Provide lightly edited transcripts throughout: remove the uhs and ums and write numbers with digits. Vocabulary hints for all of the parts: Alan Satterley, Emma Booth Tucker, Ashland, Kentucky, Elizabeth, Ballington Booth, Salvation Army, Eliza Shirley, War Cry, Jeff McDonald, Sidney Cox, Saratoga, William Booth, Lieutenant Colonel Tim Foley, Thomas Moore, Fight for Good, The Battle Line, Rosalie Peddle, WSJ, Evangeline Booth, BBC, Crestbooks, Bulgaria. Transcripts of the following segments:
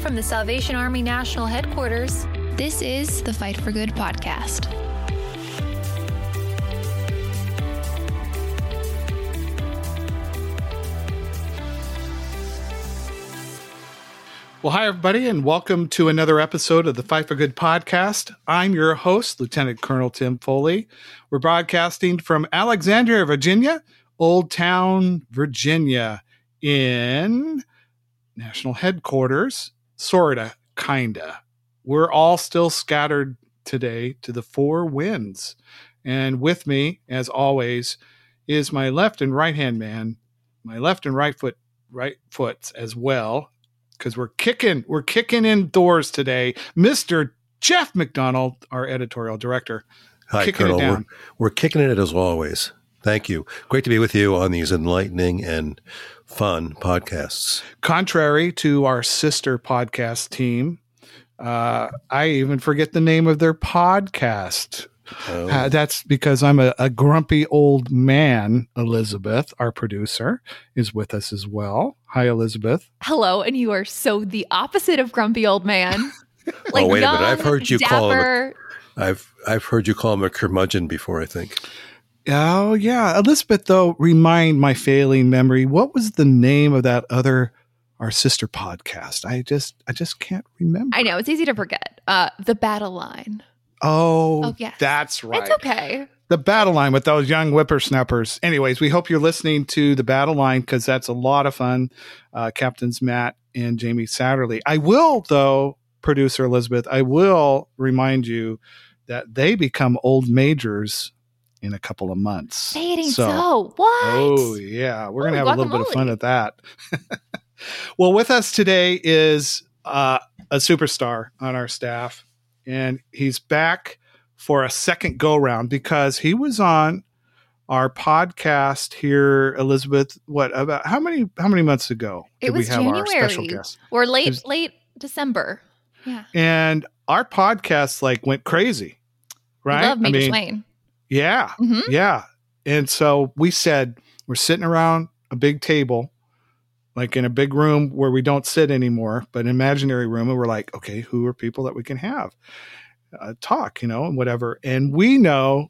from the Salvation Army National Headquarters, this is the Fight for Good podcast. Well, hi, everybody, and welcome to another episode of the Fight for Good podcast. I'm your host, Lieutenant Colonel Tim Foley. We're broadcasting from Alexandria, Virginia, Old Town, Virginia, in National Headquarters, sorta, kinda. We're all still scattered today to the four winds. And with me, as always, is my left and right-hand man, my left and right foots as well, because we're kicking indoors today. Mr. Jeff McDonald, our editorial director. Hi, Colonel. We're kicking it as always. Thank you. Great to be with you on these enlightening and fun podcasts. Contrary to our sister podcast team, I even forget the name of their podcast. Oh. That's because I'm a grumpy old man. Elizabeth, our producer, is with us as well. Hi, Elizabeth. Hello, and you are so the opposite of grumpy old man. Like, oh, wait a minute! I've heard you call him. I've heard you call him a curmudgeon before, I think. Oh yeah, Elizabeth. Though, remind my failing memory. What was the name of that other? Our sister podcast. I just can't remember. I know, it's easy to forget. The Battle Line. Oh yes. That's right. It's okay. The Battle Line with those young whippersnappers. Anyways, we hope you're listening to The Battle Line because that's a lot of fun. Captains Matt and Jamie Satterley. I will, though, producer Elizabeth, I will remind you that they become old majors in a couple of months. They ain't so. What? Oh, yeah. We're going to have guacamole. A little bit of fun at that. Well, with us today is a superstar on our staff, and he's back for a second go-round because he was on our podcast here, Elizabeth. What about how many months ago did we have January, our special guest? Or late December. Yeah. And our podcast went crazy, right? I love Major Swain. Yeah. Mm-hmm. Yeah. And so we said we're sitting around a big table, in a big room where we don't sit anymore, but an imaginary room, and we're like, okay, who are people that we can have talk, and whatever. And we know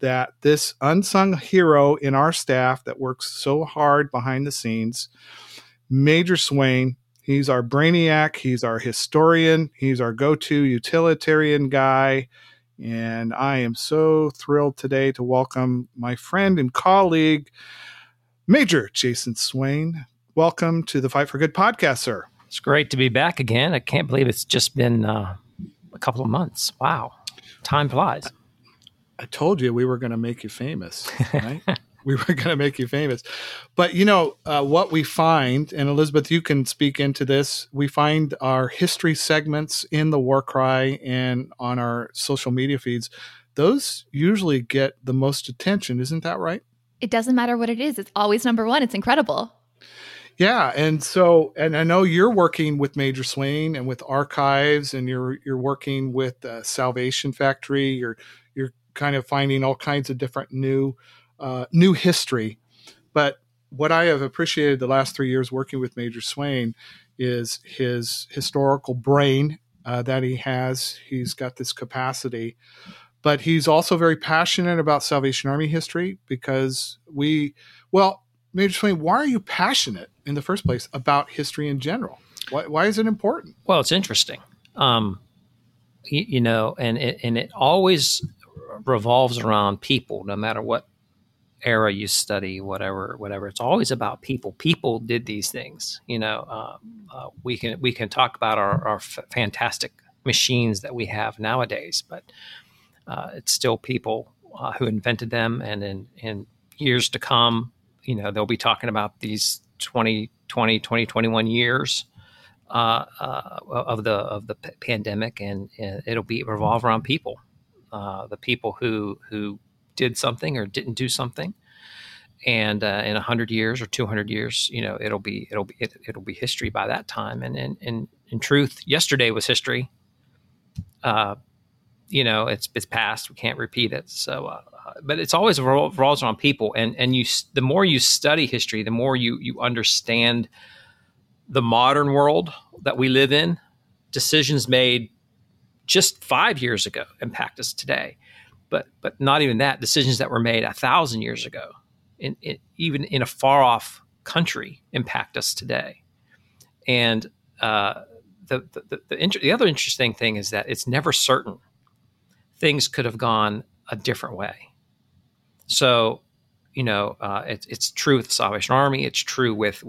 that this unsung hero in our staff that works so hard behind the scenes, Major Swain, he's our brainiac, he's our historian, he's our go-to utilitarian guy. And I am so thrilled today to welcome my friend and colleague, Major Jason Swain. Welcome to the Fight for Good podcast, sir. It's great to be back again. I can't believe it's just been a couple of months. Wow. Time flies. I told you we were going to make you famous, right? We were going to make you famous. But, what we find, and Elizabeth, you can speak into this, we find our history segments in the War Cry and on our social media feeds, those usually get the most attention. Isn't that right? It doesn't matter what it is. It's always number one. It's incredible. Yeah, and I know you're working with Major Swain and with archives, and you're working with Salvation Factory. You're kind of finding all kinds of different new history. But what I have appreciated the last 3 years working with Major Swain is his historical brain that he has. He's got this capacity, but he's also very passionate about Salvation Army history because Major Swain, why are you passionate in the first place about history in general? Why is it important? Well, it's interesting, and it always revolves around people, no matter what era you study, whatever. It's always about people. People did these things, We can talk about our fantastic machines that we have nowadays, but it's still people who invented them, and in years to come. They'll be talking about these 2021 years of the pandemic, and it'll be revolve around people, the people who did something or didn't do something, and in 100 years or 200 years, it'll be history by that time. And in truth, yesterday was history. It's past. We can't repeat it. So, but it's always revolves around people. And the more you study history, the more you understand the modern world that we live in, decisions made just 5 years ago impact us today, but not even that, decisions that were made 1,000 years ago, even in a far off country, impact us today. And the other interesting thing is that it's never certain. Things could have gone a different way. So, it's true with the Salvation Army. It's true with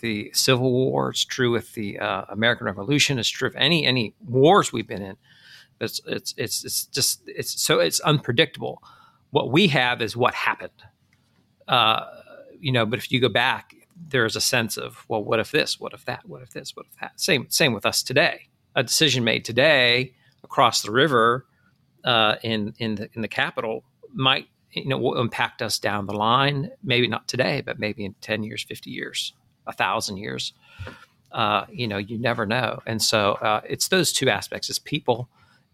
the Civil War. It's true with the American Revolution. It's true of any wars we've been in. But it's unpredictable. What we have is what happened. But if you go back, there is a sense of, well, what if this? What if that? What if this? What if that? Same with us today. A decision made today across the river in the capital might will impact us down the line. Maybe not today, but maybe in 10 years, 50 years, 1,000 years. You never know. And so it's those two aspects: as people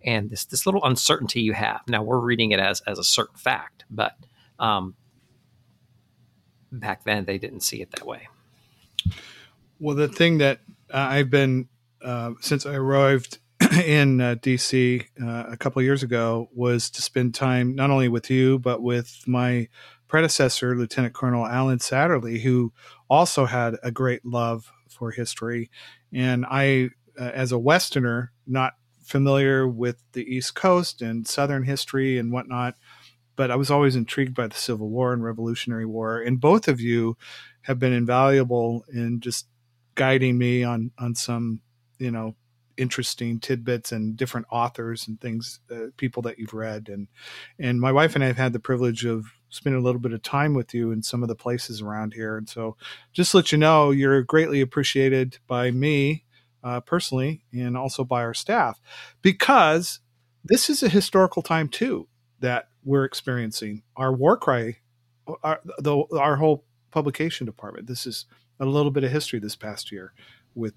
and this little uncertainty you have. Now we're reading it as a certain fact, but back then they didn't see it that way. Well, the thing that I've been since I arrived in DC a couple of years ago was to spend time not only with you, but with my predecessor, Lieutenant Colonel Alan Satterley, who also had a great love for history. And I, as a Westerner, not familiar with the East Coast and Southern history and whatnot, but I was always intrigued by the Civil War and Revolutionary War. And both of you have been invaluable in just guiding me on some, interesting tidbits and different authors and things, people that you've read. And my wife and I have had the privilege of spending a little bit of time with you in some of the places around here. And so just to let you know, you're greatly appreciated by me personally, and also by our staff, because this is a historical time too that we're experiencing. Our War Cry, our whole publication department, this is a little bit of history this past year with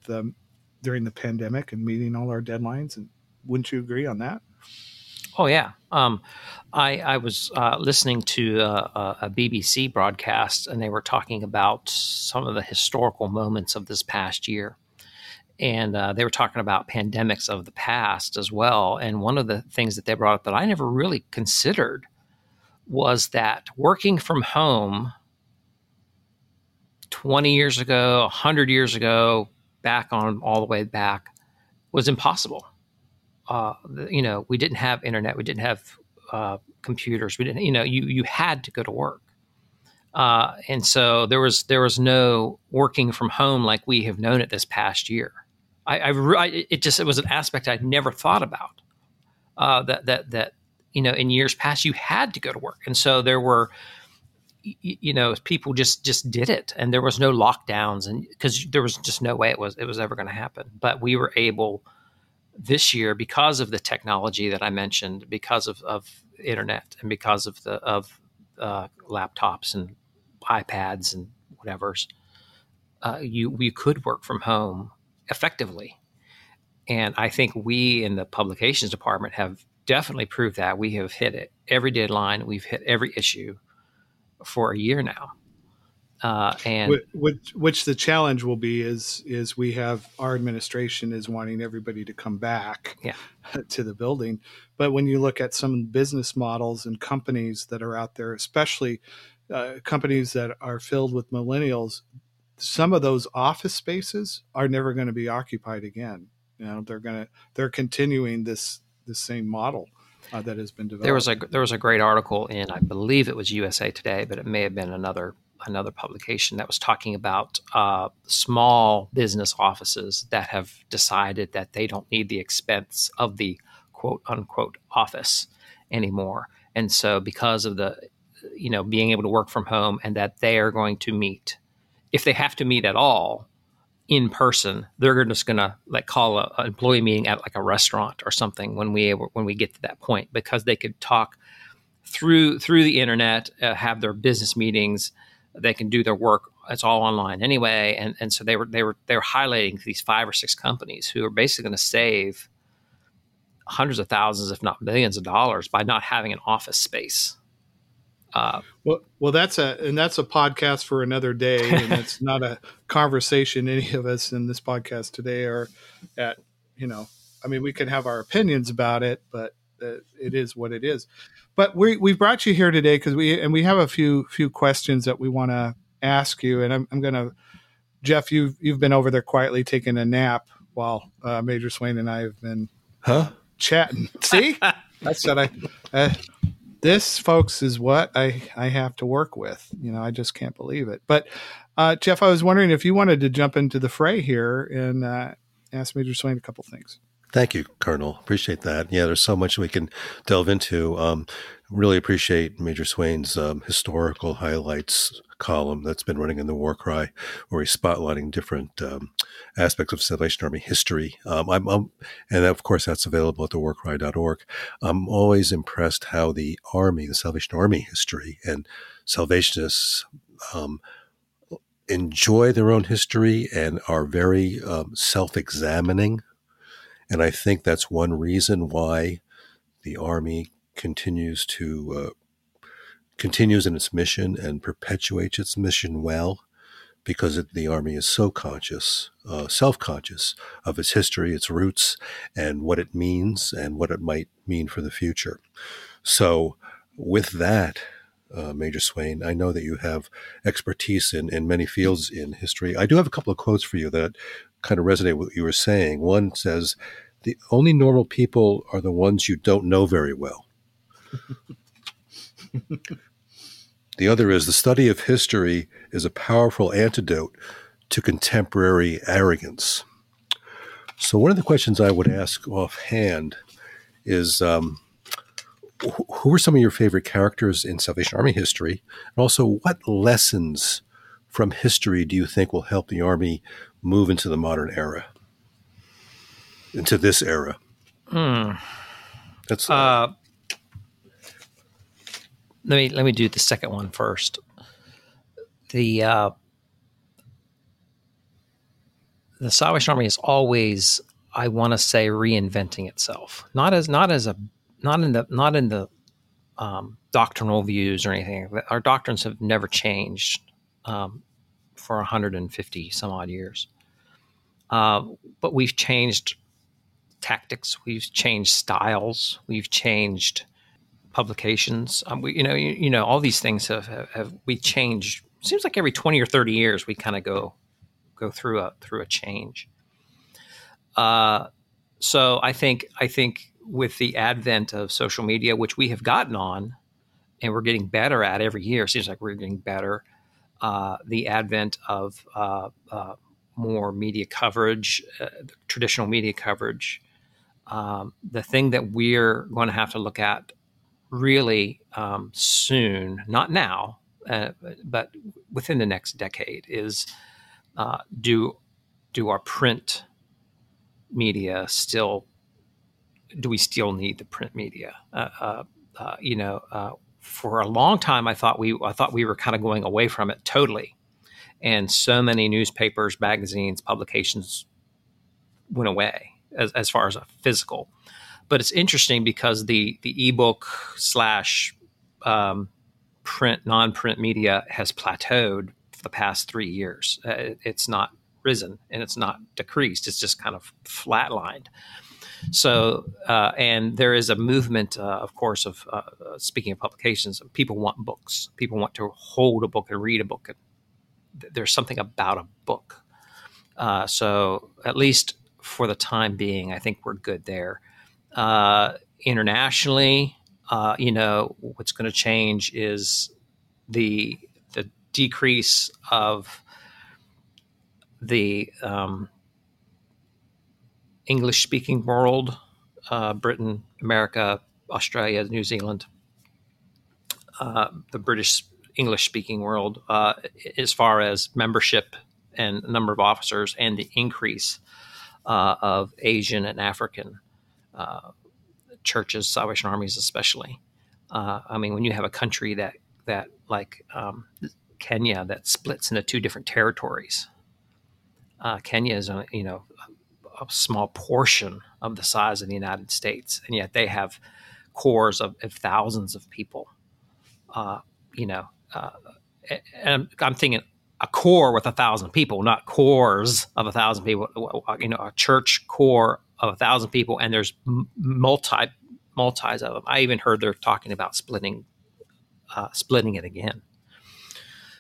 during the pandemic and meeting all our deadlines. And wouldn't you agree on that? Oh yeah. I was listening to a BBC broadcast, and they were talking about some of the historical moments of this past year. And they were talking about pandemics of the past as well. And one of the things that they brought up that I never really considered was that working from home 20 years ago, 100 years ago, all the way back, was impossible. We didn't have internet. We didn't have computers. We didn't, you had to go to work. And so there was no working from home like we have known it this past year. It was an aspect I'd never thought about, that in years past you had to go to work. And so there were, people just did it, and there was no lockdowns, and because there was just no way it was ever going to happen. But we were able this year, because of the technology that I mentioned, because of internet, and because of the laptops and iPads and whatever's, we could work from home effectively. And I think we in the publications department have definitely proved that. We have hit every deadline. We've hit every issue for a year now. And which the challenge will be is we have, our administration is wanting everybody to come back to the building. But when you look at some business models and companies that are out there, especially companies that are filled with millennials, some of those office spaces are never going to be occupied again. They're continuing this same model that has been developed. There was a great article in, I believe it was USA Today, but it may have been another publication that was talking about small business offices that have decided that they don't need the expense of the quote unquote office anymore. And so because of the, being able to work from home, and that they are going to meet, if they have to meet at all in person, they're just going to call an employee meeting at a restaurant or something when we get to that point, because they could talk through the internet, have their business meetings. They can do their work. It's all online anyway. And so they were highlighting these 5 or 6 companies who are basically going to save hundreds of thousands, if not millions of dollars by not having an office space Well, that's a podcast for another day, and it's not a conversation any of us in this podcast today are at, you know, I mean, we can have our opinions about it, but it is what it is. But we brought you here today because we have a few questions that we want to ask you, and I'm going to, Jeff, you've been over there quietly taking a nap while Major Swain and I have been chatting. See, that's what this, folks, is what I have to work with. You know, I just can't believe it. But, Jeff, I was wondering if you wanted to jump into the fray here and ask Major Swain a couple things. Thank you, Colonel. Appreciate that. Yeah, there's so much we can delve into. Really appreciate Major Swain's historical highlights column that's been running in the War Cry, where he's spotlighting different aspects of Salvation Army history. And of course, that's available at thewarcry.org. I'm always impressed how the Salvation Army history and Salvationists enjoy their own history and are very self-examining. And I think that's one reason why the Army continues to continues in its mission and perpetuates its mission well, because the Army is so self-conscious of its history, its roots, and what it means and what it might mean for the future. So with that, Major Swain, I know that you have expertise in many fields in history. I do have a couple of quotes for you that kind of resonate with what you were saying. One says, "The only normal people are the ones you don't know very well." The other is, "The study of history is a powerful antidote to contemporary arrogance." So one of the questions I would ask offhand is, who are some of your favorite characters in Salvation Army history? And also, what lessons from history do you think will help the Army move into the modern era, into this era? That's let me do the second one first. The Salvation Army is always, I want to say, reinventing itself. Not in the doctrinal views or anything. Our doctrines have never changed for 150 some odd years. But we've changed tactics. We've changed styles. We've changed publications. All these things have we changed. Seems like every 20 or 30 years we kind of go through a change. So I think. With the advent of social media, which we have gotten on and we're getting better at every year, seems like we're getting better. The advent of more media coverage, traditional media coverage. The thing that we're going to have to look at really soon, not now, but within the next decade, is do our print media still? Do we still need the print media? For a long time, I thought we were kind of going away from it totally. And so many newspapers, magazines, publications went away as far as a physical. But it's interesting because the ebook / print, non-print media has plateaued for the past 3 years. It's not risen and it's not decreased. It's just kind of flatlined. So, and there is a movement, of course, of speaking of publications, people want books. People want to hold a book and read a book. There's something about a book. So, at least for the time being, I think we're good there. Internationally, what's going to change is the decrease of the English-speaking world, Britain, America, Australia, New Zealand, the British English-speaking world, as far as membership and number of officers, and the increase of Asian and African churches, Salvation Armies especially. When you have a country that like Kenya that splits into two different territories, Kenya is a small portion of the size of the United States, and yet they have cores of thousands of people you know, and I'm thinking a core with 1,000 people, not cores of 1,000 people, you know, a church core of 1,000 people. And there's multis of them. I even heard they're talking about splitting it again.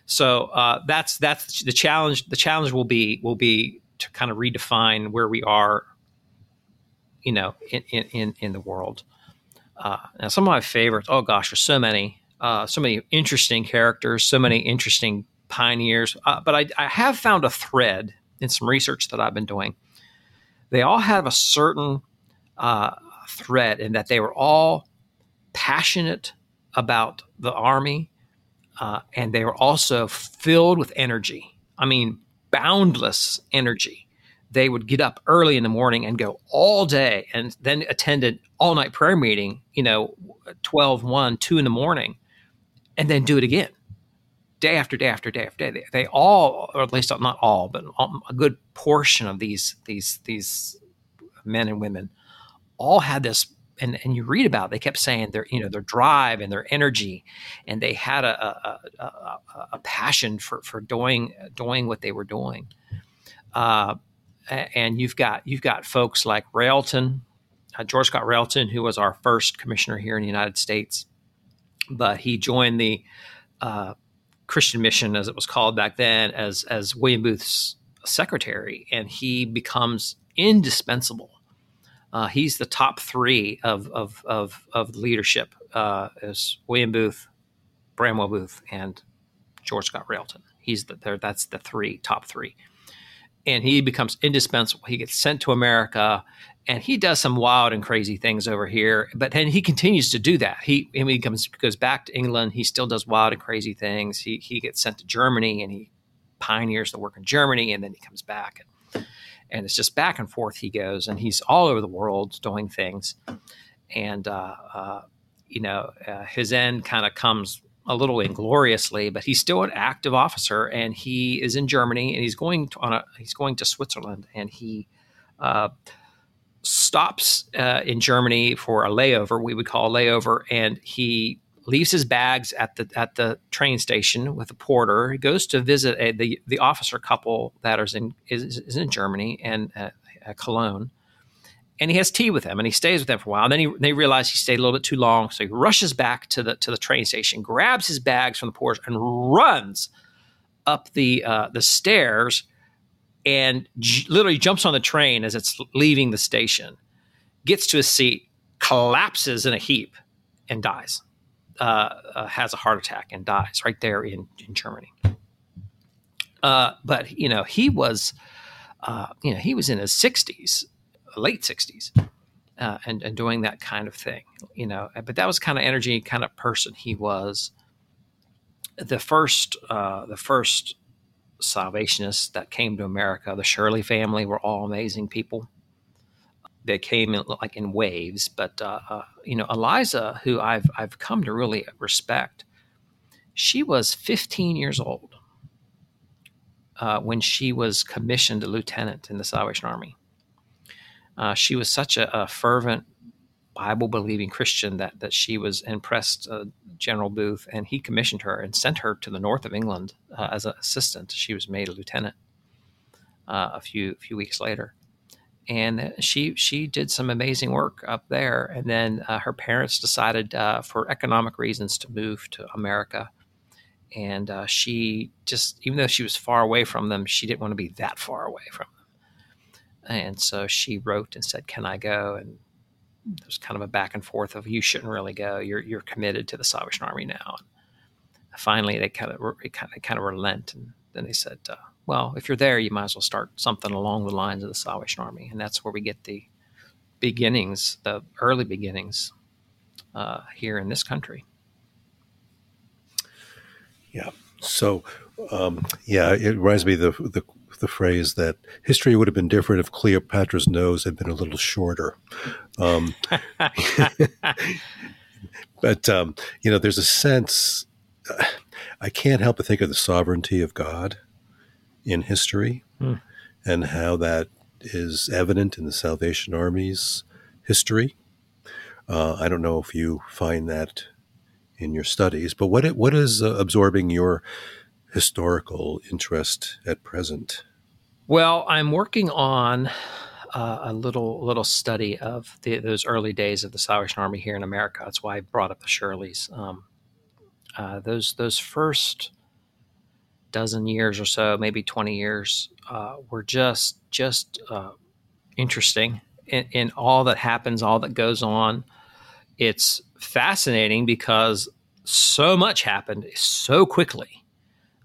So that's the challenge. The challenge will be to kind of redefine where we are, you know, in the world. Now, some of my favorites. Oh gosh, there's so many interesting characters, so many interesting pioneers. But I have found a thread in some research that I've been doing. They all have a certain thread in that they were all passionate about the Army. And they were also filled with energy. I mean, boundless energy. They would get up early in the morning and go all day and then attend an all-night prayer meeting, you know, 12, 1, 2 in the morning, and then do it again. Day after day after day after day. They all, or at least not all, but a good portion of these men and women all had this. And you read about it, they kept saying their drive and their energy, and they had a passion for doing what they were doing. And you've got folks like Railton, George Scott Railton, who was our first commissioner here in the United States, but he joined the Christian Mission, as it was called back then, as William Booth's secretary, and he becomes indispensable. He's the top three of leadership, is William Booth, Bramwell Booth, and George Scott Railton. That's the top three. And he becomes indispensable. He gets sent to America, and he does some wild and crazy things over here. But then he continues to do that. He goes back to England. He still does wild and crazy things. He gets sent to Germany, and he pioneers the work in Germany, and then he comes back. And it's just back and forth he goes, and he's all over the world doing things. And, his end kind of comes a little ingloriously, but he's still an active officer, and he is in Germany, and he's going to Switzerland, and he stops in Germany for a layover, we would call a layover, and he leaves his bags at the train station with a porter. He goes to visit the officer couple that is in Germany and Cologne, and he has tea with them, and he stays with them for a while. And then they realize he stayed a little bit too long, so he rushes back to the train station, grabs his bags from the porter, and runs up the stairs, and literally jumps on the train as it's leaving the station, gets to his seat, collapses in a heap, and dies. Has a heart attack and dies right there in Germany. But he was in his 60s, late 60s, and doing that kind of thing. You know, but that was kind of energy, kind of person he was. The first Salvationists that came to America, the Shirley family, were all amazing people. They came in waves, but Eliza, who I've come to really respect, she was 15 years old when she was commissioned a lieutenant in the Salvation Army. She was such a fervent Bible-believing Christian that she was impressed General Booth, and he commissioned her and sent her to the north of England as an assistant. She was made a lieutenant a few weeks later. And she did some amazing work up there. And then her parents decided for economic reasons to move to America. And she just, even though she was far away from them, she didn't want to be that far away from them. And so she wrote and said, "Can I go?" And there's kind of a back and forth of, "You shouldn't really go. You're committed to the Salvation Army now." And finally, they kind of relent, and then they said, "Well, if you're there, you might as well start something along the lines of the Salvation Army." And that's where we get the early beginnings here in this country. Yeah. So, it reminds me of the phrase that history would have been different if Cleopatra's nose had been a little shorter. But, there's a sense, I can't help but think of the sovereignty of God in history, and how that is evident in the Salvation Army's history. I don't know if you find that in your studies, but what is absorbing your historical interest at present? Well, I'm working on a little study of those early days of the Salvation Army here in America. That's why I brought up the Shirleys. Those first dozen years or so, maybe 20 years, were just interesting in all that happens, all that goes on. It's fascinating because so much happened so quickly.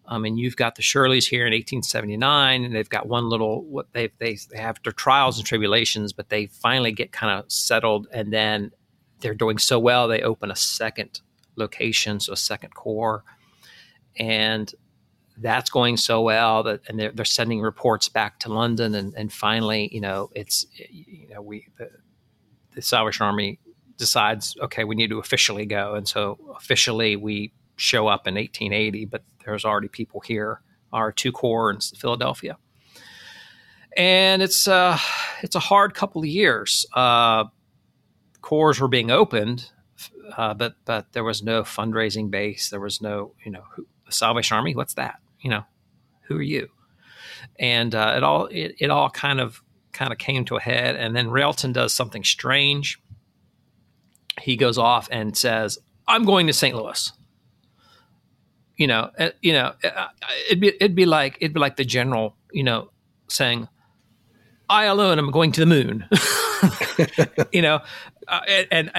I mean, you've got the Shirleys here in 1879, and they've got one little, what they have their trials and tribulations, but they finally get kind of settled, and then they're doing so well, they open a second location, so a second corps, and that's going so well that, and they're sending reports back to London, and finally, the Salvation Army decides, okay, we need to officially go, and so officially we show up in 1880, but there's already people here, our two corps in Philadelphia. And it's a hard couple of years. Corps were being opened, but there was no fundraising base. There was no, the Salvation Army, what's that? Who are you? And it all kind of came to a head. And then Railton does something strange. He goes off and says, I'm going to St. Louis. It'd be like the general, saying, I alone am going to the moon,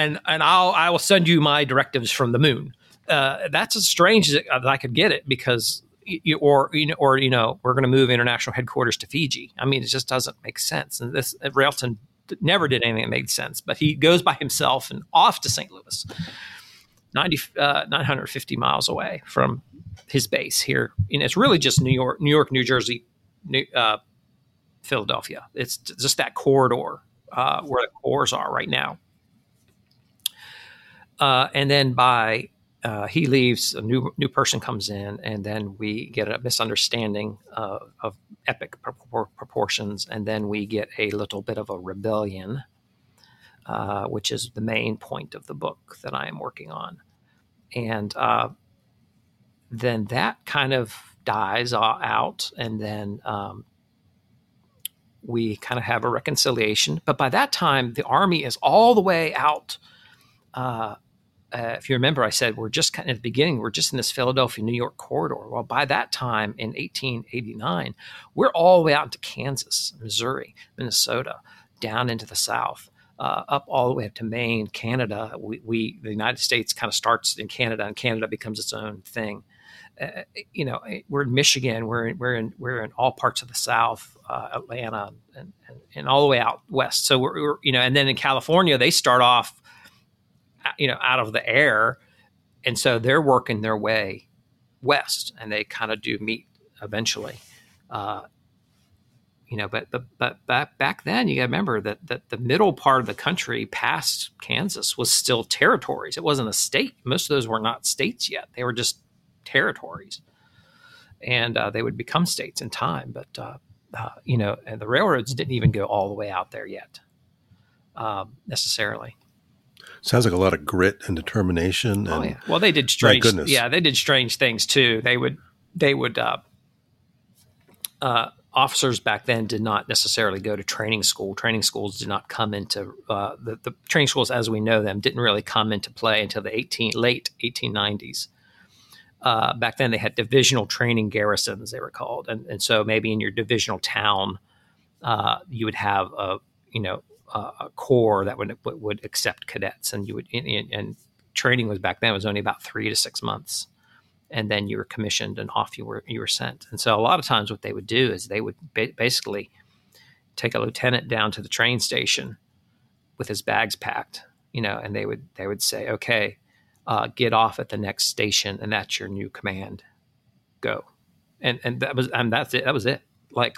and I will send you my directives from the moon. That's as strange as I could get it, because we're going to move international headquarters to Fiji. I mean, it just doesn't make sense. And this Railton never did anything that made sense, but he goes by himself and off to St. Louis. 950 miles away from his base here. And it's really just New York, New Jersey, Philadelphia. It's just that corridor where the corps are right now. And then he leaves, a new person comes in, and then we get a misunderstanding of epic proportions. And then we get a little bit of a rebellion, which is the main point of the book that I am working on. And then that kind of dies out, and then we kind of have a reconciliation. But by that time, the Army is all the way out. If you remember, I said we're just kind of at the beginning, we're just in this Philadelphia-New York corridor. Well, by that time in 1889, we're all the way out into Kansas, Missouri, Minnesota, down into the South. Up all the way up to Maine, Canada. The United States kind of starts in Canada, and Canada becomes its own thing. We're in Michigan. We're in all parts of the South, Atlanta, and all the way out west. So we're and then in California they start off, out of the air, and so they're working their way west, and they kind of do meet eventually. But back then, you got to remember that the middle part of the country past Kansas was still territories. It wasn't a state. Most of those were not states yet. They were just territories, and they would become states in time. But and the railroads didn't even go all the way out there yet, necessarily. Sounds like a lot of grit and determination. And, oh yeah. Well, they did strange. Yeah, they did strange things too. They would. Officers back then did not necessarily go to training school. Training schools did not come into the training schools as we know them didn't really come into play until the late 1890s. Back then, they had divisional training garrisons, they were called, and so maybe in your divisional town, you would have a corps that would accept cadets, and you would and training was back then was only about 3 to 6 months. And then you were commissioned, and off you were sent. And so a lot of times what they would do is they would basically take a lieutenant down to the train station with his bags packed, and they would say, okay, get off at the next station, and that's your new command. Go. And that was it. Like,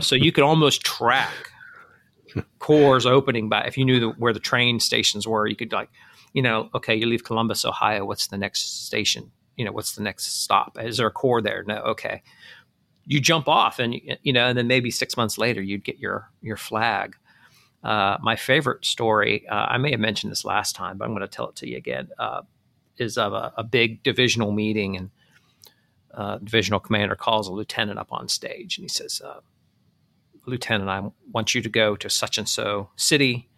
so you could almost track corps opening by, if you knew where the train stations were, you could okay, you leave Columbus, Ohio, what's the next station? What's the next stop? Is there a corps there? No. Okay. You jump off and, and then maybe 6 months later you'd get your flag. My favorite story, I may have mentioned this last time, but I'm going to tell it to you again. is of a big divisional meeting, and divisional commander calls a lieutenant up on stage, and he says, Lieutenant, I want you to go to such and so city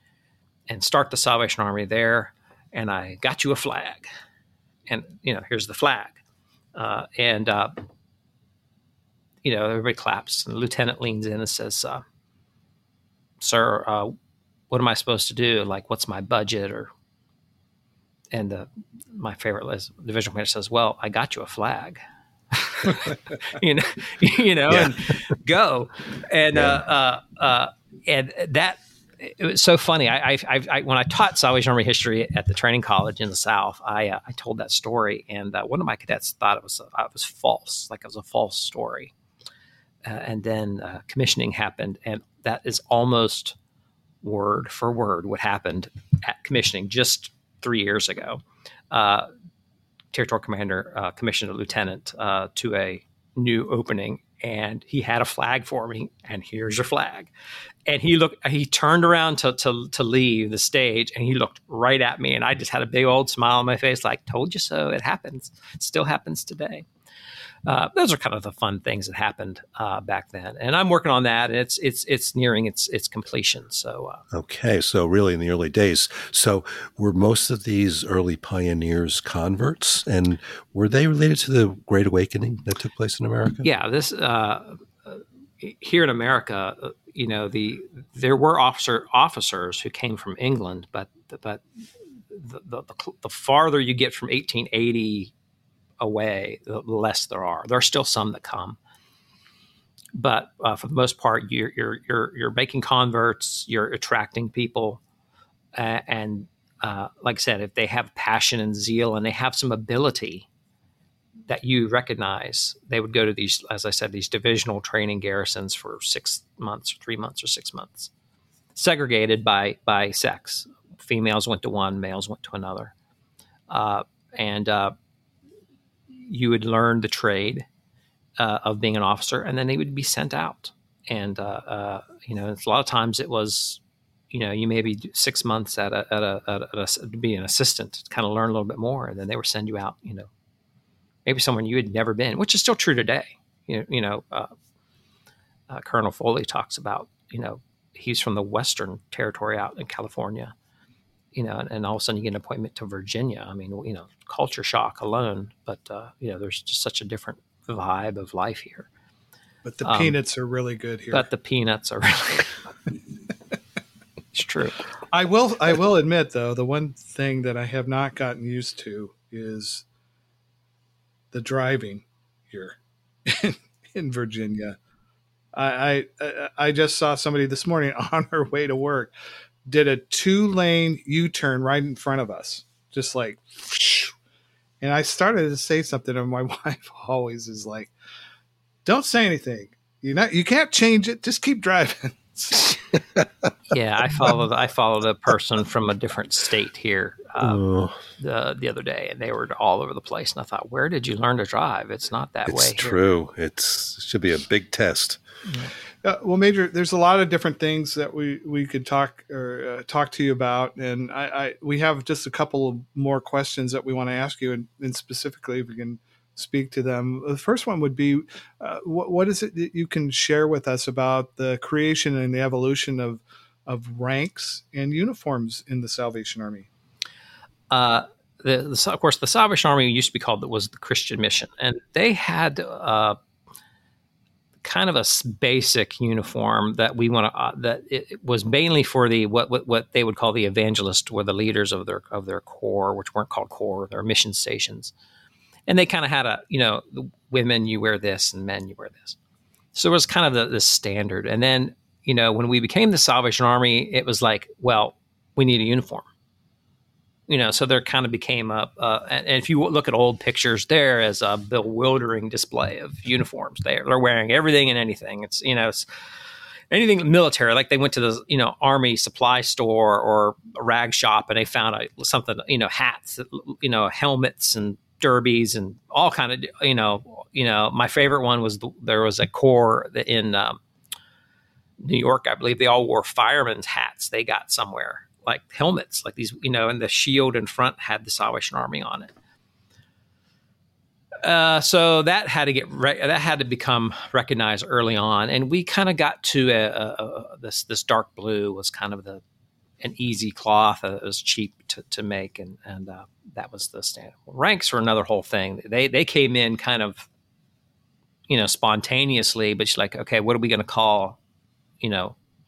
and start the Salvation Army there, and I got you a flag. And, you know, here's the flag. You know, everybody claps, and the lieutenant leans in and says, sir, what am I supposed to do? Like, what's my budget? And my favorite list, division commander says, well, I got you a flag. you know, and go. And, and that, it was so funny. I when I taught Salvation Army history at the training college in the South, I told that story, and one of my cadets thought it was false, like it was a false story. And then commissioning happened, and that is almost word for word what happened at commissioning just 3 years ago. Territorial commander commissioned a lieutenant to a new opening, and he had a flag for me, and here's your flag. And he turned around to leave the stage, and he looked right at me, and I just had a big old smile on my face, like, told you so, it happens. It still happens today. Those are kind of the fun things that happened back then, and I'm working on that, and it's nearing its completion. So okay, so really in the early days. So were most of these early pioneers converts, and were they related to the Great Awakening that took place in America? Yeah, this here in America, you know, there were officers who came from England, but the farther you get from 1880. Away, the less there are. There are still some that come, but for the most part, you're making converts. You're attracting people, and like I said, if they have passion and zeal and they have some ability that you recognize, they would go to these, as I said, these divisional training garrisons for 6 months, 3 months, or 6 months, segregated by sex. Females went to one, males went to another, and you would learn the trade of being an officer, and then they would be sent out. And, you know, a lot of times it was, you know, you maybe 6 months to be an assistant to kind of learn a little bit more, and then they would send you out, you know, maybe someone you had never been, which is still true today. Colonel Foley talks about, you know, he's from the Western Territory out in California, you know, and all of a sudden you get an appointment to Virginia. I mean, you know, culture shock alone, but, you know, there's just such a different vibe of life here. But the peanuts are really good here. But the peanuts are really It's true. I will admit, though, the one thing that I have not gotten used to is the driving here in Virginia. I just saw somebody this morning on her way to work did a 2-lane U-turn right in front of us, just like, and I started to say something, and my wife always is like, "Don't say anything. You can't change it. Just keep driving." Yeah, I followed a person from a different state here the other day, and they were all over the place. And I thought, where did you learn to drive? It's not that way. It's true. It should be a big test. Yeah. Well, Major, there's a lot of different things that we could talk to you about, and we have just a couple of more questions that we want to ask you, and specifically if you can speak to them. The first one would be, what is it that you can share with us about the creation and the evolution of ranks and uniforms in the Salvation Army? Of course, the Salvation Army used to be called the Christian Mission, and they had kind of a basic uniform that we want to that it was mainly for the what they would call the evangelists, were the leaders of their corps, which weren't called corps, their mission stations, and they kind of had a, you know, women you wear this and men you wear this, so it was kind of the standard. And then, you know, when we became the Salvation Army, it was like, well, we need a uniform, you know, so there kind of became a and if you look at old pictures, there is a bewildering display of uniforms. They're wearing everything and anything. It's, you know, it's anything military, like they went to the, you know, army supply store or a rag shop, and they found something, you know, hats, you know, helmets and derbies and all kind of, you know, my favorite one was there was a corps in New York, I believe. They all wore firemen's hats they got somewhere, like helmets, like these, you know, and the shield in front had the Salvation Army on it. So that had to get that had to become recognized early on, and we kind of got to this dark blue was kind of an easy cloth. It was cheap to make, and that was the standard. Ranks were another whole thing. They came in kind of, spontaneously, but she's like, okay, what are we going to call,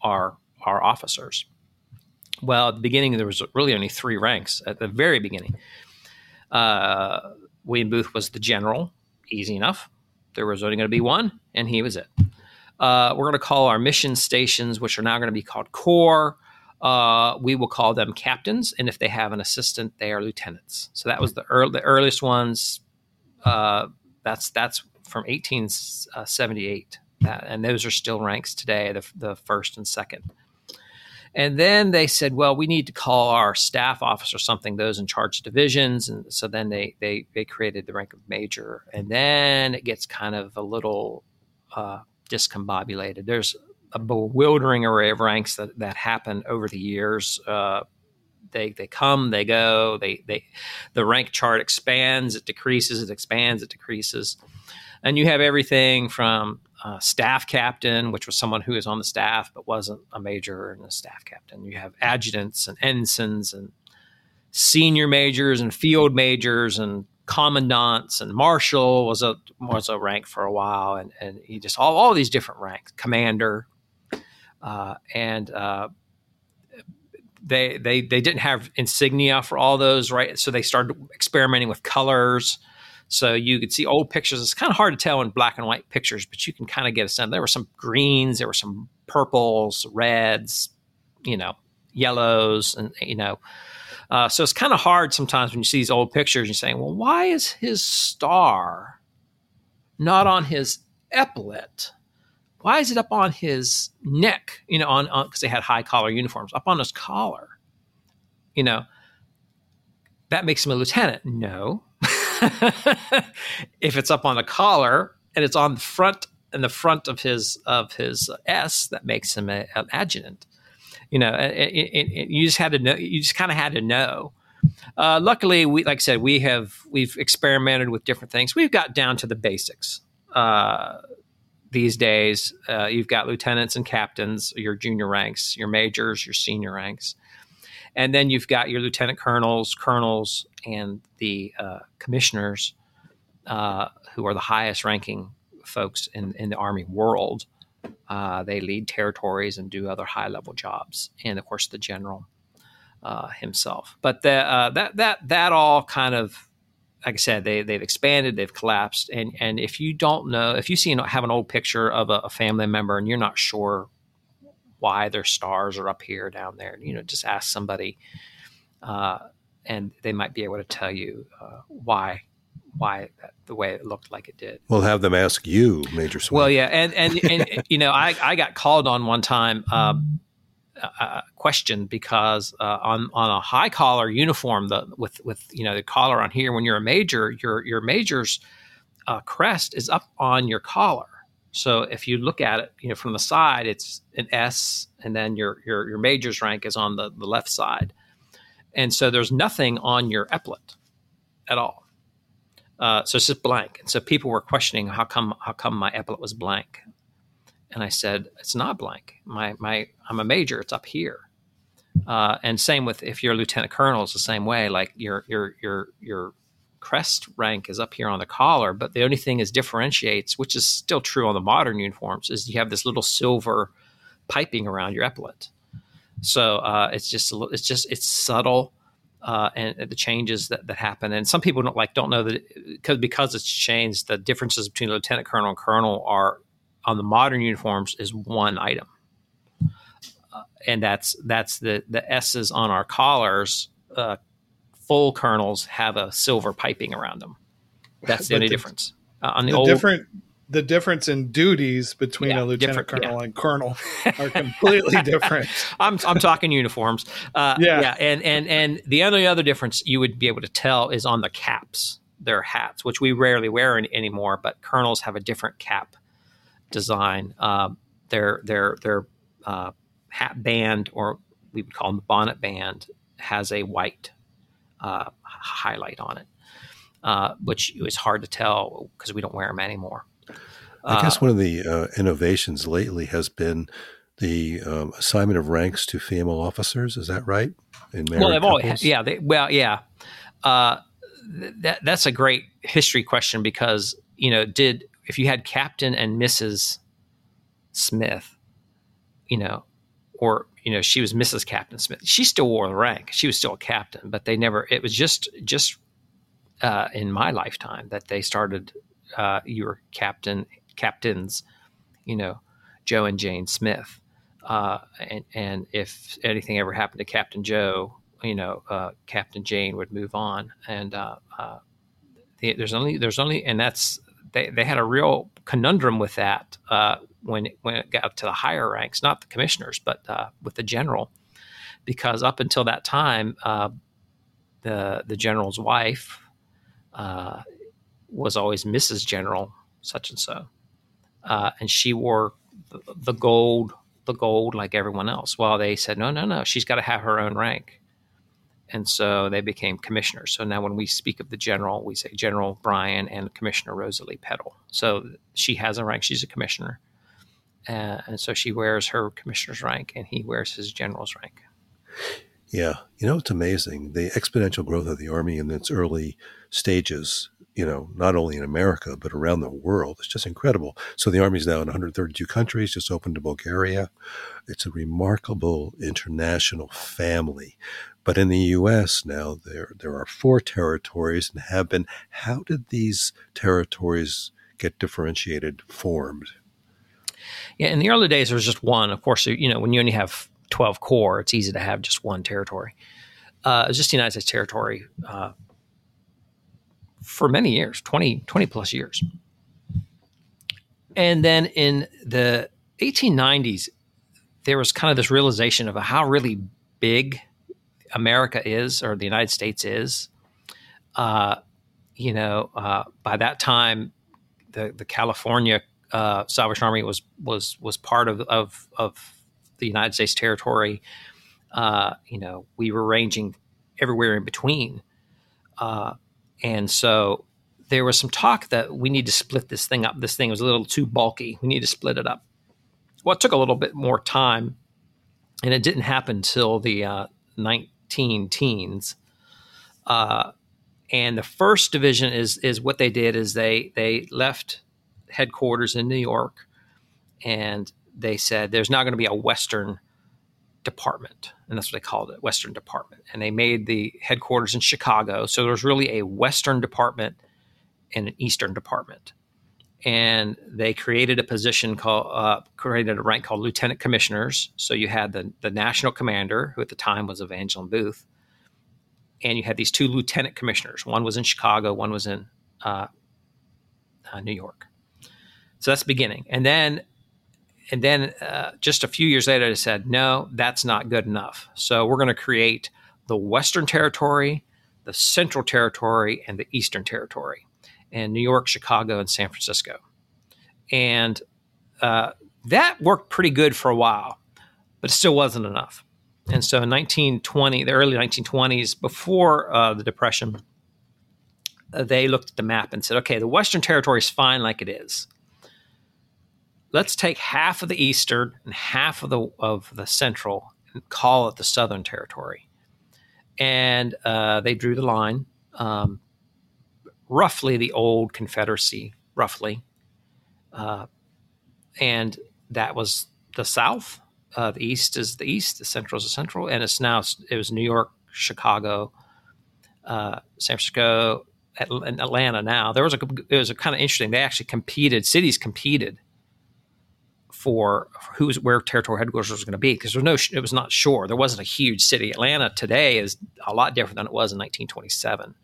our officers? Well, at the beginning, there was really only three ranks at the very beginning. William Booth was the general, easy enough. There was only going to be one, and he was it. We're going to call our mission stations, which are now going to be called corps. We will call them captains, and if they have an assistant, they are lieutenants. So that was the earliest ones. That's from 1878, and those are still ranks today, the first and second. And then they said, well, we need to call our staff officer something, those in charge of divisions. And so then they created the rank of major. And then it gets kind of a little discombobulated. There's a bewildering array of ranks that happen over the years. They come, they go, the rank chart expands, it decreases, it expands, it decreases. And you have everything from staff captain, which was someone who is on the staff but wasn't a major and a staff captain. You have adjutants and ensigns and senior majors and field majors and commandants, and marshal was a rank for a while, and you just all these different ranks. Commander, and they didn't have insignia for all those, right? So they started experimenting with colors. So you could see old pictures. It's kind of hard to tell in black and white pictures, but you can kind of get a sense. There were some greens, there were some purples, reds, yellows, and. So it's kind of hard sometimes when you see these old pictures and you're saying, well, why is his star not on his epaulet? Why is it up on his neck? On because they had high collar uniforms, up on his collar. That makes him a lieutenant. No. If it's up on the collar and it's on the front of his S, that makes him an adjutant. You just had to know. You just kind of had to know. Luckily, we've experimented with different things. We've got down to the basics these days. You've got lieutenants and captains, your junior ranks, your majors, your senior ranks. And then you've got your lieutenant colonels, and the commissioners, who are the highest-ranking folks in the Army world. They lead territories and do other high-level jobs, and of course the general himself. But that all kind of, like I said, they've expanded, they've collapsed, and if you don't know, if you have an old picture of a family member and you're not sure why their stars are up here, down there, just ask somebody, and they might be able to tell you why that, the way it looked like it did. We'll have them ask you, Major Swain. Well, yeah, and I got called on one time, questioned because on a high collar uniform, with the collar on here, when you're a major, your major's crest is up on your collar. So if you look at it, from the side, it's an S, and then your major's rank is on the left side. And so there's nothing on your epaulet at all. So it's just blank. And so people were questioning, how come my epaulet was blank? And I said, it's not blank. I'm a major. It's up here. And same with if you're a lieutenant colonel, it's the same way. Like your crest rank is up here on the collar, but the only thing is differentiates, which is still true on the modern uniforms, is you have this little silver piping around your epaulet. So it's subtle, and the changes that happen. And some people don't know that because it's changed. The differences between lieutenant colonel and colonel are on the modern uniforms is one item, and that's the S's on our collars. Full colonels have a silver piping around them. That's the only difference. On the old, the difference in duties between a lieutenant colonel and colonel are completely different. I'm talking uniforms. And the only other difference you would be able to tell is on the caps, their hats, which we rarely wear anymore. But colonels have a different cap design. Their hat band, or we would call them the bonnet band, has a white highlight on it. which is hard to tell because we don't wear them anymore. I guess one of the innovations lately has been the assignment of ranks to female officers. Is that right? In married couples? Yeah. Yeah. That's a great history question because, you know, if you had Captain and Mrs. Smith, you know, or, you know, she was Mrs. Captain Smith, she still wore the rank. She was still a captain, but it was just in my lifetime that they started, you were captains, you know, Joe and Jane Smith. And if anything ever happened to Captain Joe, you know, Captain Jane would move on. And they had a real conundrum with that when it got up to the higher ranks, not the commissioners, but with the general, because up until that time, the general's wife was always Mrs. General such and so, and she wore the gold like everyone else. While they said no, she's got to have her own rank. And so they became commissioners. So now when we speak of the general, we say General Bryan and Commissioner Rosalie Peddle. So she has a rank. She's a commissioner. And so she wears her commissioner's rank and he wears his general's rank. Yeah. You know, it's amazing. The exponential growth of the Army in its early stages, you know, not only in America, but around the world. It's just incredible. So the Army's now in 132 countries, just opened to Bulgaria. It's a remarkable international family. But in the U.S. now, there are 4 territories and have been. How did these territories get differentiated, formed? Yeah, in the early days, there was just one. Of course, you know, when you only have 12 corps, it's easy to have just one territory. It was just the United States territory for many years, 20 plus years. And then in the 1890s, there was kind of this realization of how really big America is, or the United States is. By that time, the California Salvation Army was part of the United States territory. We were ranging everywhere in between, and so there was some talk that we need to split this thing up. This thing was a little too bulky. We need to split it up. Well, it took a little bit more time, and it didn't happen till the 19-teens. And the first division is what they did is they left headquarters in New York and they said, there's now going to be a Western department. And that's what they called it, Western department. And they made the headquarters in Chicago. So there was really a Western department and an Eastern department. And they created a position created a rank called lieutenant commissioners. So you had the national commander, who at the time was Evangeline Booth, and you had these 2 lieutenant commissioners. One was in Chicago, one was in New York. So that's the beginning. And then just a few years later, they said, no, that's not good enough. So we're going to create the Western Territory, the Central Territory, and the Eastern Territory. And New York, Chicago, and San Francisco. And that worked pretty good for a while, but it still wasn't enough. And so in the early 1920s, before the Depression, they looked at the map and said, okay, the Western Territory is fine like it is. Let's take half of the Eastern and half of the Central and call it the Southern Territory. And they drew the line. Roughly the old Confederacy, and that was the South. The East is the East, the Central is the Central, and it was New York, Chicago, San Francisco, and Atlanta. Now it was a kind of interesting. They actually competed. Cities competed for where territorial headquarters was going to be because it was not sure. There wasn't a huge city. Atlanta today is a lot different than it was in 1927.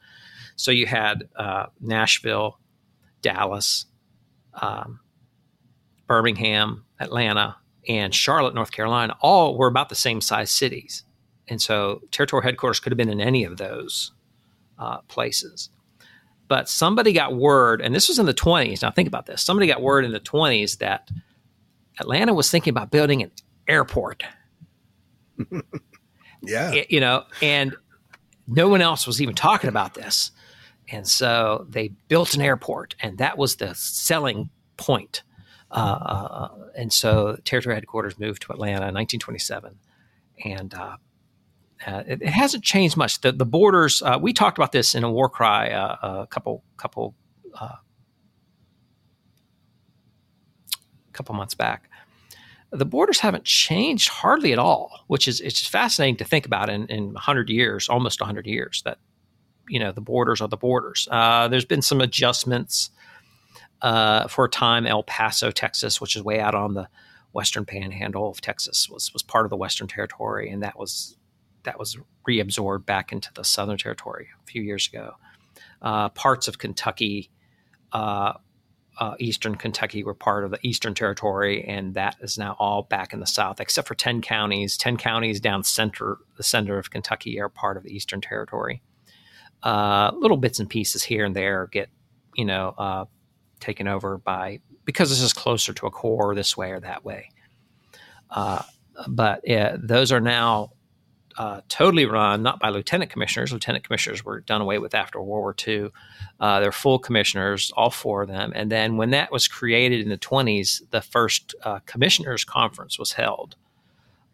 So you had Nashville, Dallas, Birmingham, Atlanta, and Charlotte, North Carolina, all were about the same size cities. And so territorial headquarters could have been in any of those places. But somebody got word, and this was in the 20s. Now think about this. Somebody got word in the 20s that Atlanta was thinking about building an airport. Yeah. No one else was even talking about this. And so they built an airport, and that was the selling point. And so territory headquarters moved to Atlanta in 1927. And it hasn't changed much. The borders, we talked about this in a War Cry a couple months back. The borders haven't changed hardly at all, which is, it's fascinating to think about in 100 years, almost 100 years, that, you know, the borders are the borders. There's been some adjustments for a time. El Paso, Texas, which is way out on the western panhandle of Texas, was part of the Western Territory, and that was reabsorbed back into the Southern Territory a few years ago. Parts of Kentucky, Eastern Kentucky, were part of the Eastern Territory, and that is now all back in the South, except for 10 counties. 10 counties down the center of Kentucky are part of the Eastern Territory. Little bits and pieces here and there get, taken over by, because this is closer to a core this way or that way. But those are now totally run, not by lieutenant commissioners. Lieutenant commissioners were done away with after World War II. They're full commissioners, all four of them. And then when that was created in the 1920s, the first commissioners conference was held,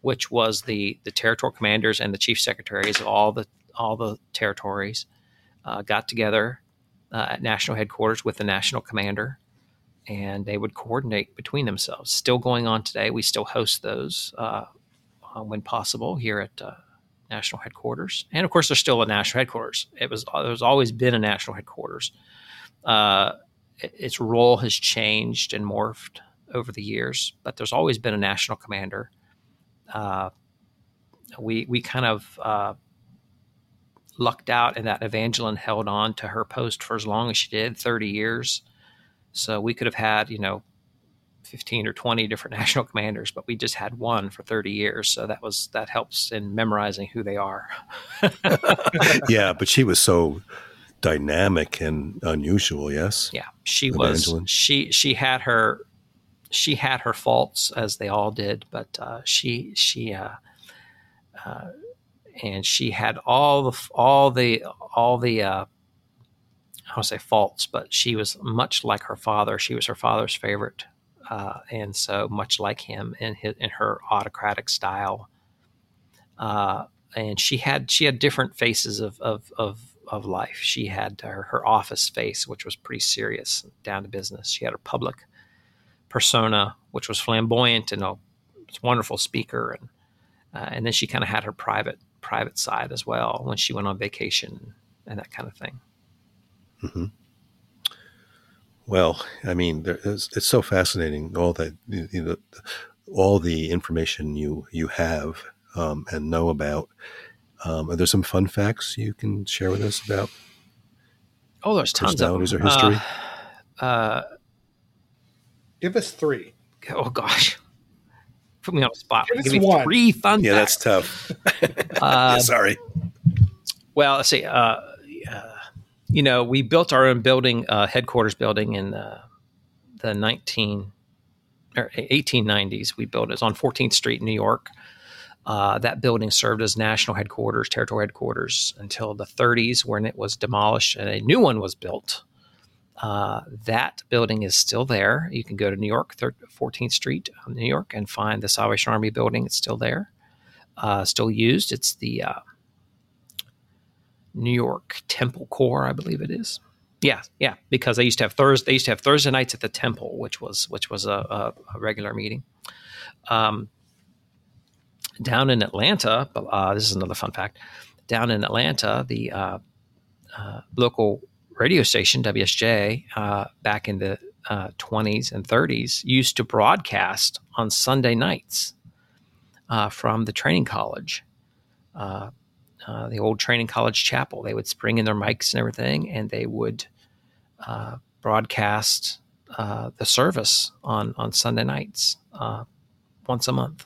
which was the territorial commanders and the chief secretaries of all the territories got together at national headquarters with the national commander, and they would coordinate between themselves. Still going on today. We still host those when possible here at national headquarters. And of course, there's still a national headquarters. There's always been a national headquarters. Its role has changed and morphed over the years, but there's always been a national commander. We kind of lucked out in that Evangeline held on to her post for as long as she did, 30 years. So we could have had, 15 or 20 different national commanders, but we just had one for 30 years. So that helps in memorizing who they are. Yeah. But she was so dynamic and unusual. Yes. Yeah. She Evangeline was, she had her faults, as they all did, but and she had all the I don't say faults, but she was much like her father. She was her father's favorite. And so much like him in her autocratic style. And she had different faces of life. She had her office face, which was pretty serious, down to business. She had her public persona, which was flamboyant and a wonderful speaker. And then she kind of had her private side as well when she went on vacation and that kind of thing. Mm-hmm. Well, I mean, it's so fascinating, all that, all the information you have and know about. Are there some fun facts you can share with us about? Oh, there's tons of personalities or history. Give us three. Oh gosh, put me on the spot. Give me one. Three fun facts. Yeah, that's tough. Sorry. Well, let's see. We built our own building, headquarters building, in the 1890s. We built it on 14th Street in New York. That building served as national headquarters, territorial headquarters, until the 1930s, when it was demolished and a new one was built. That building is still there. You can go to New York, 14th Street, New York, and find the Salvation Army building. It's still there, still used. It's the New York Temple Corps, I believe it is. Yeah, because they used to have Thursday nights at the temple, which was a regular meeting. Down in Atlanta, this is another fun fact. Down in Atlanta, the local radio station WSJ back in the 20s and 30s used to broadcast on Sunday nights from the training college. The old training college chapel. They would bring in their mics and everything, and they would broadcast the service on Sunday nights once a month.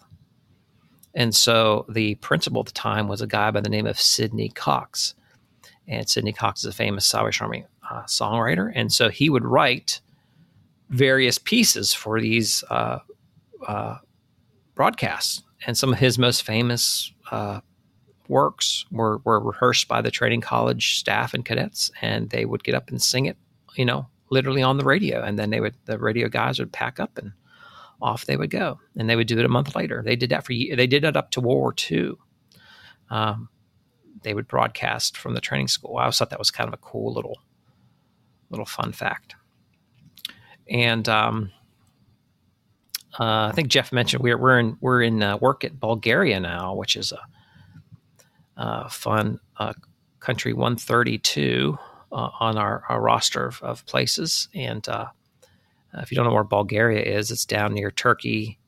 And so the principal at the time was a guy by the name of Sidney Cox. And Sidney Cox is a famous Salvation Army songwriter. And so he would write various pieces for these broadcasts. And some of his most famous works were rehearsed by the training college staff and cadets, and they would get up and sing it, you know, literally on the radio. And then the radio guys would pack up and off they would go. And they would do it a month later. They did that they did it up to World War II. They would broadcast from the training school. I always thought that was kind of a cool little fun fact. And, I think Jeff mentioned we're in work at Bulgaria now, which is a fun country 132 on our roster of places. And if you don't know where Bulgaria is, it's down near Turkey,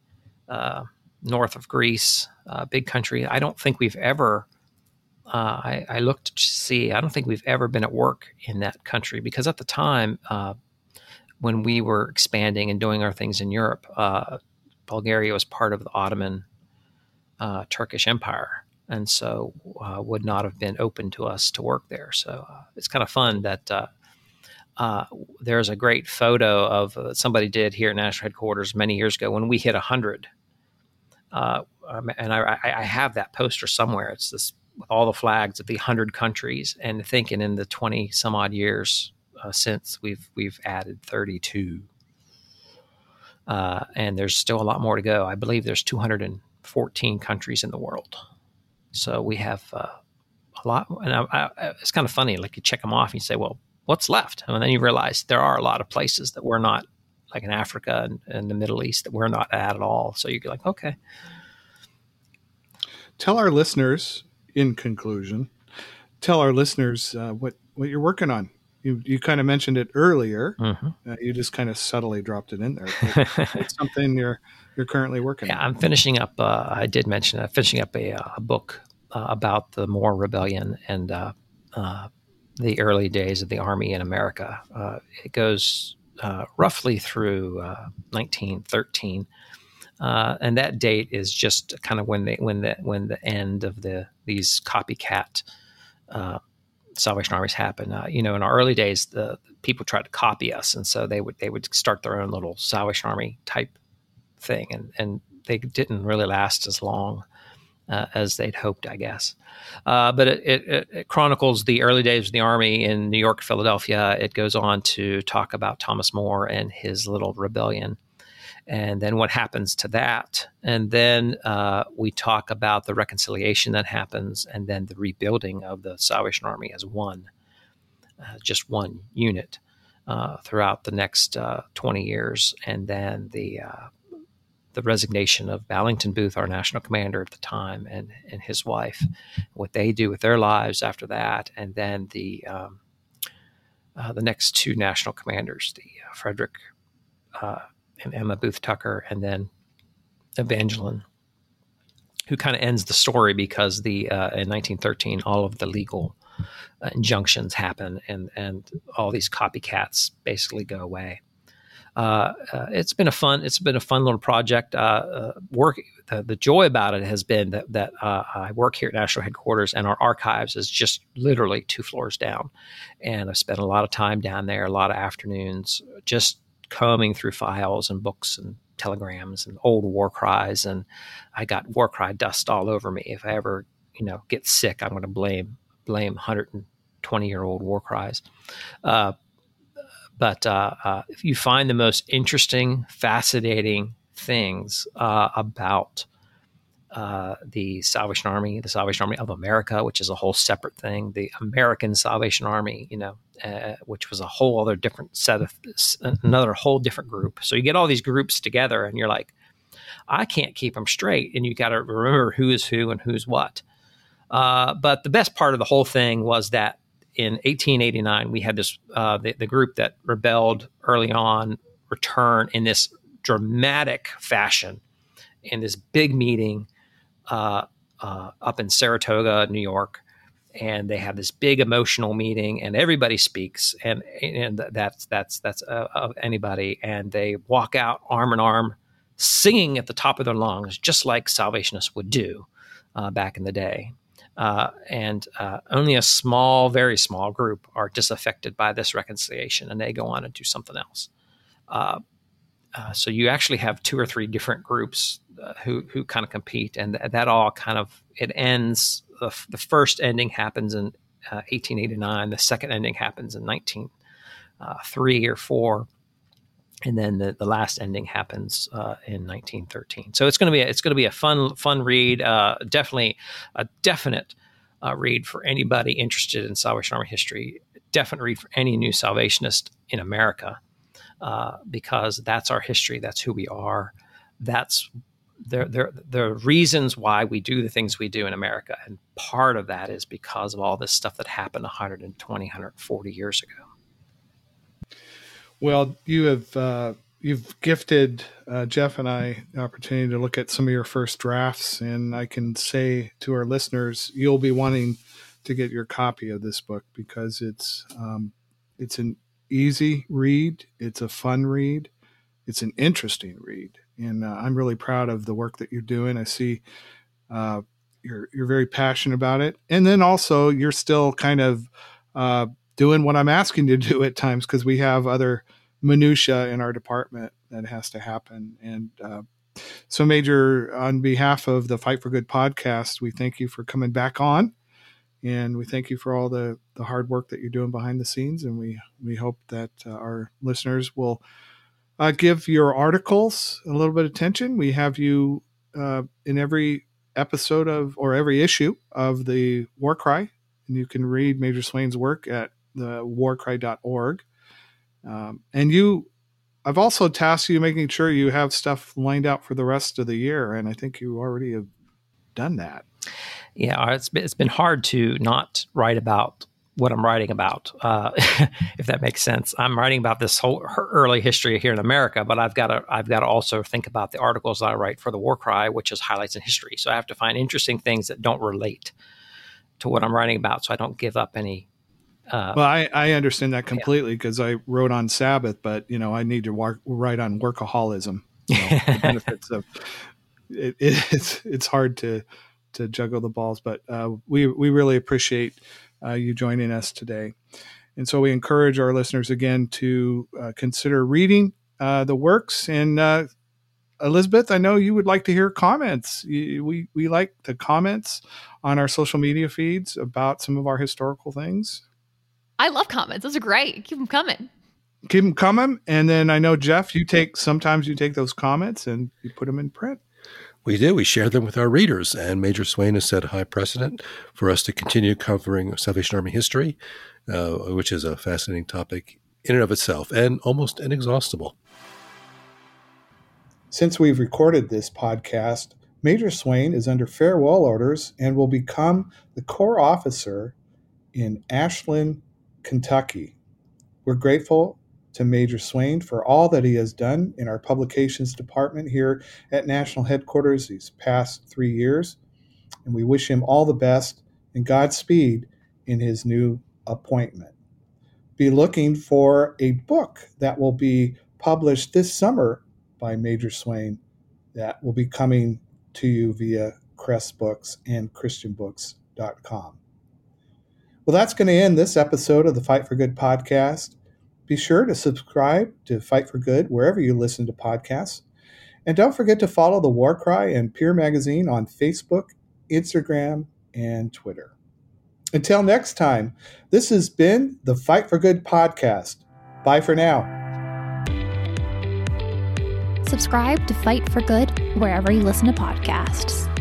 north of Greece, big country. I don't think we've ever I looked to see. I don't think we've ever been at work in that country because at the time. When we were expanding and doing our things in Europe, Bulgaria was part of the Ottoman Turkish Empire, and so would not have been open to us to work there. So it's kind of fun that there's a great photo of somebody did here at National Headquarters many years ago when we hit 100. And I have that poster somewhere. It's this with all the flags of the 100 countries, and thinking in the 20 some odd years since we've added 32, and there's still a lot more to go. I believe there's 214 countries in the world, so we have a lot. And it's kind of funny. Like you check them off, and you say, "Well, what's left?" And then you realize there are a lot of places that we're not, like in Africa and the Middle East, that we're not at all. So you're like, okay. Tell our listeners, in conclusion, what you're working on. You kind of mentioned it earlier. Mm-hmm. You just kind of subtly dropped it in there. It's something you're currently working on. I'm finishing up. I did mention I'm finishing up a book about the Moore Rebellion and the early days of the Army in America. It goes roughly through 1913, and that date is just kind of when the end of these copycat. Salvation Armies happened. In our early days, the people tried to copy us, and so they would start their own little Salvation Army type thing, and they didn't really last as long as they'd hoped, I guess. But it chronicles the early days of the Army in New York, Philadelphia. It goes on to talk about Thomas Moore and his little rebellion, and then what happens to that, and then we talk about the reconciliation that happens, and then the rebuilding of the Salvation Army as one unit throughout the next 20 years, and then the resignation of Ballington Booth, our national commander at the time, and his wife, what they do with their lives after that, and then the next two national commanders, the Frederick. And Emma Booth Tucker, and then Evangeline, who kind of ends the story because in 1913 all of the legal injunctions happen, and all these copycats basically go away. It's been a fun little project. Work the joy about it has been that I work here at National Headquarters, and our archives is just literally two floors down, and I've spent a lot of time down there, a lot of afternoons just combing through files and books and telegrams and old war cries. And I got war cry dust all over me. If I ever, get sick, I'm going to blame 120-year-old war cries. But if you find the most interesting, fascinating things about the Salvation Army, the Salvation Army of America, which is a whole separate thing, the American Salvation Army, which was a whole other different set of another whole different group. So you get all these groups together and you're like, I can't keep them straight. And you got to remember who is who and who's what. But the best part of the whole thing was that in 1889, we had this, the group that rebelled early on return in this dramatic fashion in this big meeting up in Saratoga, New York. And they have this big emotional meeting, and everybody speaks, and that's of anybody. And they walk out arm in arm, singing at the top of their lungs, just like Salvationists would do back in the day. And only a small, very small group are disaffected by this reconciliation, and they go on and do something else. So you actually have two or three different groups who kind of compete, and that all kind of it ends the first ending happens in 1889. The second ending happens in 1903 or 4. And then the last ending happens in 1913. So it's going to be a fun read. Definitely a definite read for anybody interested in Salvation Army history. Definite read for any new Salvationist in America, because that's our history. That's who we are. That's the reasons why we do the things we do in America. And part of that is because of all this stuff that happened 120, 140 years ago. Well, you have you've gifted Jeff and I the opportunity to look at some of your first drafts, and I can say to our listeners, you'll be wanting to get your copy of this book because it's an easy read, it's a fun read, it's an interesting read, and I'm really proud of the work that you're doing. I see you're very passionate about it, and then also you're still kind of doing what I'm asking you to do at times, because we have other minutia in our department that has to happen. And so Major, on behalf of the Fight for Good podcast, we thank you for coming back on, and we thank you for all the hard work that you're doing behind the scenes. And we hope that our listeners will give your articles a little bit of attention. We have you in every episode of, or every issue of, the War Cry, and you can read Major Swain's work at thewarcry.org. And I've also tasked you making sure you have stuff lined out for the rest of the year. And I think you already have done that. Yeah. It's been hard to not write about what I'm writing about. If that makes sense, I'm writing about this whole early history here in America, but I've got to also think about the articles that I write for the War Cry, which is highlights in history. So I have to find interesting things that don't relate to what I'm writing about, so I don't give up any. Well, I understand that completely, because I wrote on Sabbath, but I need to write on workaholism. The benefits of it. It's hard to juggle the balls, but we really appreciate you joining us today, and so we encourage our listeners again to consider reading the works. And Elizabeth, I know you would like to hear comments. We like the comments on our social media feeds about some of our historical things. I love comments. Those are great. Keep them coming. Keep them coming. And then I know, Jeff, sometimes you take those comments and you put them in print. We do. We share them with our readers. And Major Swain has set a high precedent for us to continue covering Salvation Army history, which is a fascinating topic in and of itself and almost inexhaustible. Since we've recorded this podcast, Major Swain is under farewell orders and will become the Corps officer in Ashland, Kentucky. We're grateful to Major Swain for all that he has done in our publications department here at National Headquarters these past 3 years, and we wish him all the best and Godspeed in his new appointment. Be looking for a book that will be published this summer by Major Swain that will be coming to you via Crestbooks and ChristianBooks.com. Well, that's going to end this episode of the Fight for Good podcast. Be sure to subscribe to Fight for Good wherever you listen to podcasts. And don't forget to follow the War Cry and Peer Magazine on Facebook, Instagram, and Twitter. Until next time, this has been the Fight for Good podcast. Bye for now. Subscribe to Fight for Good wherever you listen to podcasts.